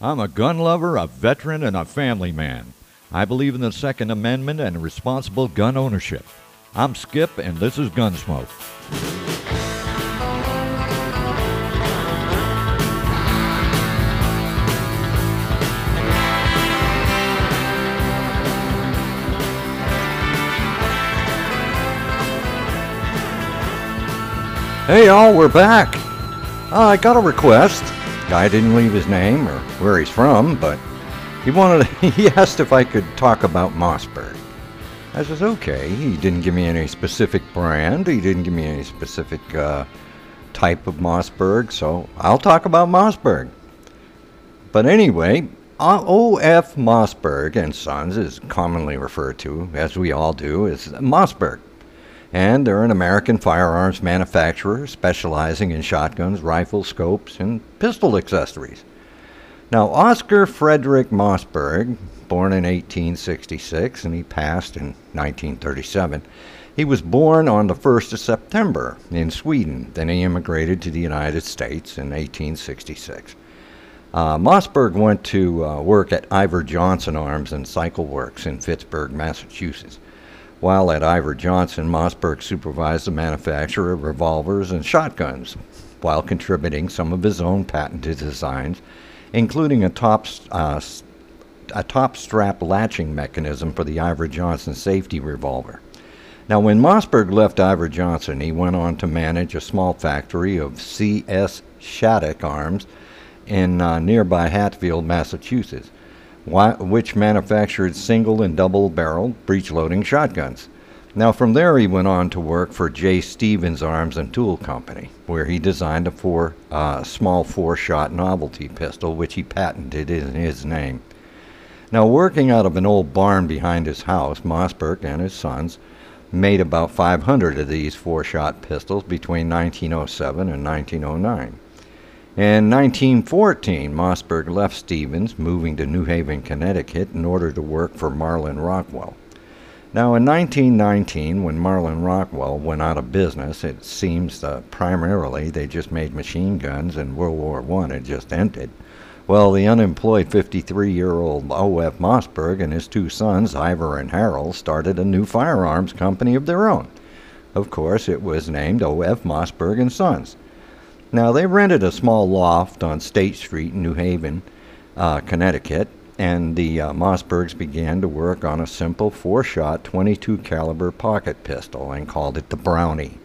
I'm a gun lover, a veteran, and a family man. I believe in the Second Amendment and responsible gun ownership. I'm Skip, and this is Gunsmoke. Hey y'all, we're back. I got a request. Guy didn't leave his name or where he's from, but he asked if I could talk about Mossberg. I says, okay. He didn't give me any specific brand. He didn't give me any specific type of Mossberg, so I'll talk about Mossberg. But anyway, O.F. Mossberg and Sons is commonly referred to, as we all do, as Mossberg. And they're an American firearms manufacturer specializing in shotguns, rifle scopes, and pistol accessories. Now, Oscar Frederick Mossberg, born in 1866 and he passed in 1937, he was born on the 1st of September in Sweden. Then he immigrated to the United States in 1866. Mossberg went to work at Iver Johnson Arms and Cycle Works in Pittsburgh, Massachusetts. While at Iver Johnson, Mossberg supervised the manufacture of revolvers and shotguns while contributing some of his own patented designs, including a top strap latching mechanism for the Iver Johnson safety revolver. Now, when Mossberg left Iver Johnson, he went on to manage a small factory of C.S. Shattuck Arms in nearby Hatfield, Massachusetts, which manufactured single and double-barreled breech-loading shotguns. Now, from there he went on to work for J. Stevens Arms and Tool Company, where he designed a small four-shot novelty pistol, which he patented in his name. Now, working out of an old barn behind his house, Mossberg and his sons made about 500 of these four-shot pistols between 1907 and 1909. In 1914, Mossberg left Stevens, moving to New Haven, Connecticut, in order to work for Marlin Rockwell. Now, in 1919, when Marlin Rockwell went out of business, it seems that primarily they just made machine guns and World War I had just ended. Well, the unemployed 53-year-old O.F. Mossberg and his two sons, Iver and Harold, started a new firearms company of their own. Of course, it was named O.F. Mossberg and Sons. Now, they rented a small loft on State Street in New Haven, Connecticut, and the Mossbergs began to work on a simple four-shot .22 caliber pocket pistol and called it the Brownie.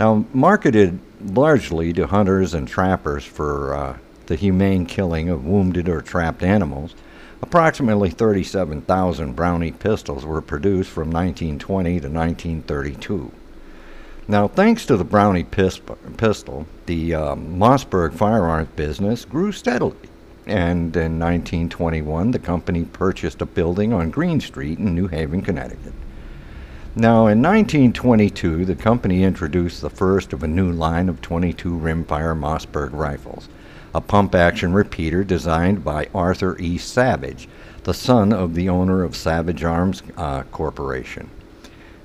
Now, marketed largely to hunters and trappers for the humane killing of wounded or trapped animals, approximately 37,000 Brownie pistols were produced from 1920 to 1932. Now, thanks to the Brownie pistol, the Mossberg firearms business grew steadily, and in 1921, the company purchased a building on Green Street in New Haven, Connecticut. Now, in 1922, the company introduced the first of a new line of .22 rimfire Mossberg rifles, a pump-action repeater designed by Arthur E. Savage, the son of the owner of Savage Arms Corporation.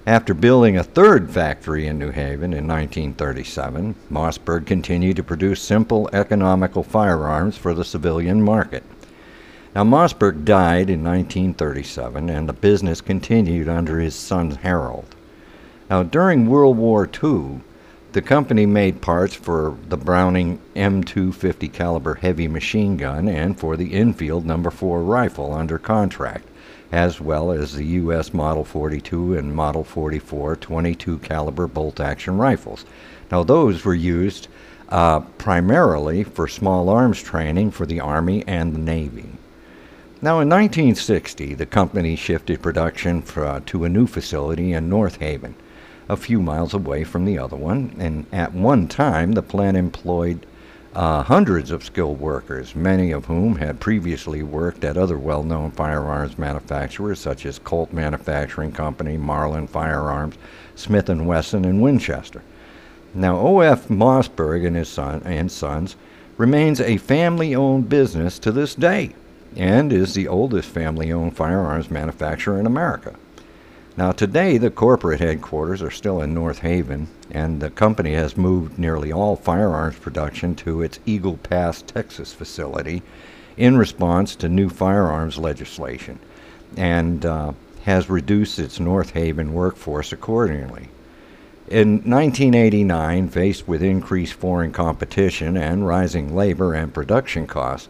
After building a third factory in New Haven in 1937, Mossberg continued to produce simple, economical firearms for the civilian market. Now, Mossberg died in 1937, and the business continued under his son Harold. Now, during World War II, the company made parts for the Browning M250 caliber heavy machine gun and for the Enfield No. 4 rifle under contract, as well as the U.S. Model 42 and Model 44 .22 caliber bolt-action rifles. Now, those were used primarily for small arms training for the Army and the Navy. Now, in 1960, the company shifted production to a new facility in North Haven, a few miles away from the other one, and at one time the plant employed hundreds of skilled workers, many of whom had previously worked at other well-known firearms manufacturers such as Colt Manufacturing Company, Marlin Firearms, Smith & Wesson, and Winchester. Now, O.F. Mossberg and his Sons remains a family-owned business to this day and is the oldest family-owned firearms manufacturer in America. Now, today, the corporate headquarters are still in North Haven, and the company has moved nearly all firearms production to its Eagle Pass, Texas facility in response to new firearms legislation, and has reduced its North Haven workforce accordingly. In 1989, faced with increased foreign competition and rising labor and production costs,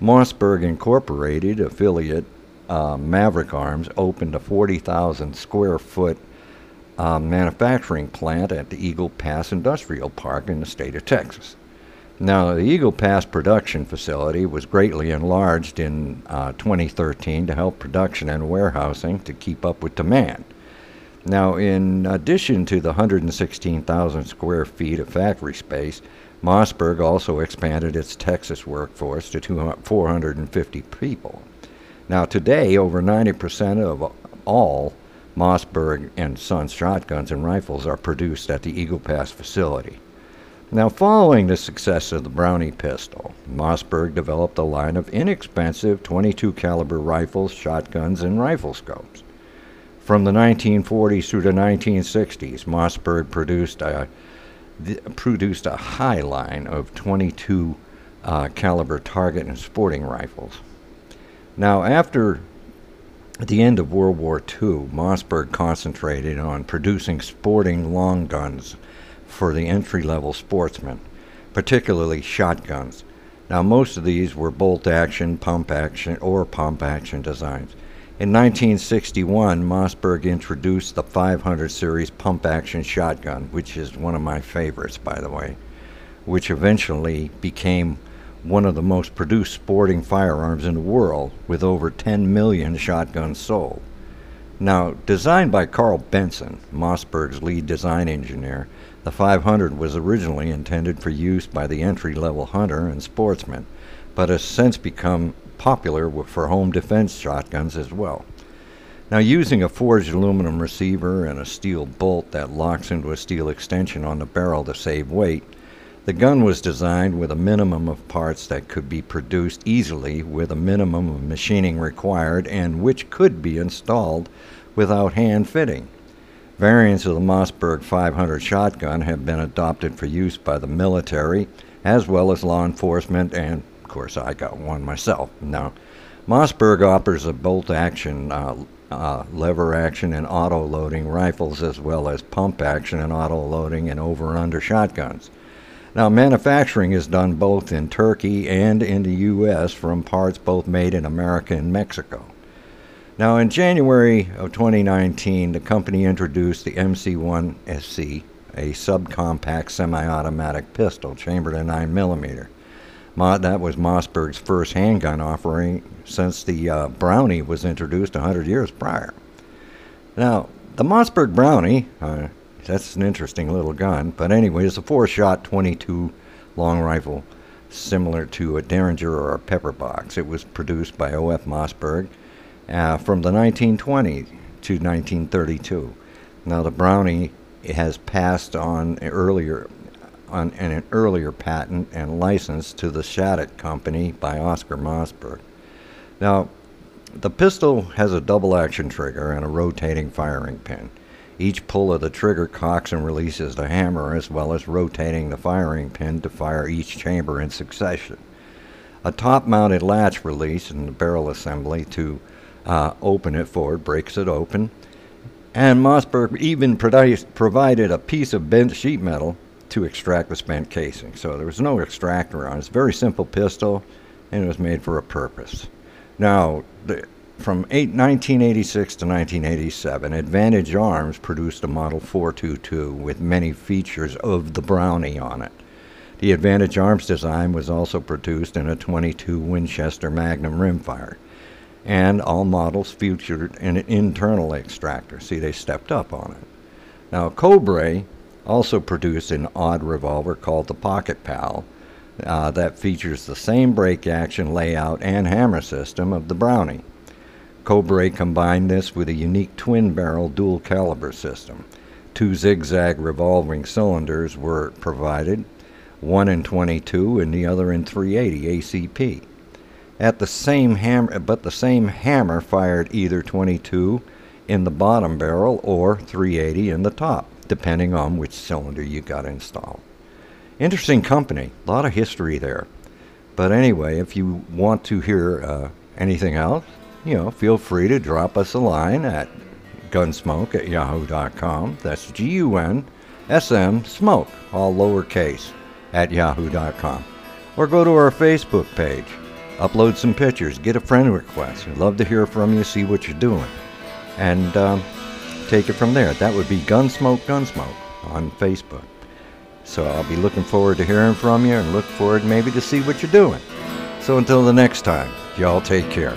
Mossberg Incorporated affiliate Maverick Arms opened a 40,000 square foot manufacturing plant at the Eagle Pass Industrial Park in the state of Texas. Now, the Eagle Pass production facility was greatly enlarged in 2013 to help production and warehousing to keep up with demand. Now, in addition to the 116,000 square feet of factory space, Mossberg also expanded its Texas workforce to 450 people. Now, today, over 90% of all Mossberg and Sons shotguns and rifles are produced at the Eagle Pass facility. Now, following the success of the Browning pistol, Mossberg developed a line of inexpensive .22 caliber rifles, shotguns, and rifle scopes. From the 1940s through the 1960s, Mossberg produced a high line of .22 caliber target and sporting rifles. Now, after the end of World War II, Mossberg concentrated on producing sporting long guns for the entry-level sportsman, particularly shotguns. Now, most of these were bolt-action, pump-action, or pump-action designs. In 1961, Mossberg introduced the 500 series pump-action shotgun, which is one of my favorites, by the way, which eventually became one of the most produced sporting firearms in the world, with over 10 million shotguns sold. Now, designed by Carl Benson, Mossberg's lead design engineer, the 500 was originally intended for use by the entry-level hunter and sportsman, but has since become popular for home defense shotguns as well. Now, using a forged aluminum receiver and a steel bolt that locks into a steel extension on the barrel to save weight, the gun was designed with a minimum of parts that could be produced easily with a minimum of machining required and which could be installed without hand fitting. Variants of the Mossberg 500 shotgun have been adopted for use by the military as well as law enforcement, and of course I got one myself. Now, Mossberg offers a bolt action, lever action and auto loading rifles, as well as pump action and auto loading and over-under shotguns. Now, manufacturing is done both in Turkey and in the U.S. from parts both made in America and Mexico. Now, in January of 2019, the company introduced the MC1SC, a subcompact semi-automatic pistol chambered in 9mm. That was Mossberg's first handgun offering since the Brownie was introduced 100 years prior. Now, the Mossberg Brownie, that's an interesting little gun, but anyway, it's a 4-shot .22 long rifle similar to a Derringer or a Pepperbox. It was produced by O.F. Mossberg from the 1920s to 1932. Now, the Brownie has passed on an earlier patent and license to the Shattuck Company by Oscar Mossberg. Now, the pistol has a double-action trigger and a rotating firing pin. Each pull of the trigger cocks and releases the hammer, as well as rotating the firing pin to fire each chamber in succession. A top-mounted latch release in the barrel assembly to open it forward breaks it open, and Mossberg even provided a piece of bent sheet metal to extract the spent casing. So there was no extractor on it. It's a very simple pistol, and it was made for a purpose. Now, from 1986 to 1987, Advantage Arms produced a Model 422 with many features of the Brownie on it. The Advantage Arms design was also produced in a .22 Winchester Magnum rimfire, and all models featured an internal extractor. See, they stepped up on it. Now, Cobray also produced an odd revolver called the Pocket Pal that features the same break action layout and hammer system of the Brownie. Cobray combined this with a unique twin-barrel dual-caliber system. 2 zigzag revolving cylinders were provided, one in .22 and the other in .380 ACP. But the same hammer fired either .22 in the bottom barrel or .380 in the top, depending on which cylinder you got installed. Interesting company, a lot of history there. But anyway, if you want to hear anything else, you know, feel free to drop us a line at gunsmoke@yahoo.com. That's gunsm smoke, all lowercase, @yahoo.com. Or go to our Facebook page, upload some pictures, get a friend request. We'd love to hear from you, see what you're doing. And take it from there. That would be Gunsmoke on Facebook. So I'll be looking forward to hearing from you and look forward maybe to see what you're doing. So until the next time, y'all take care.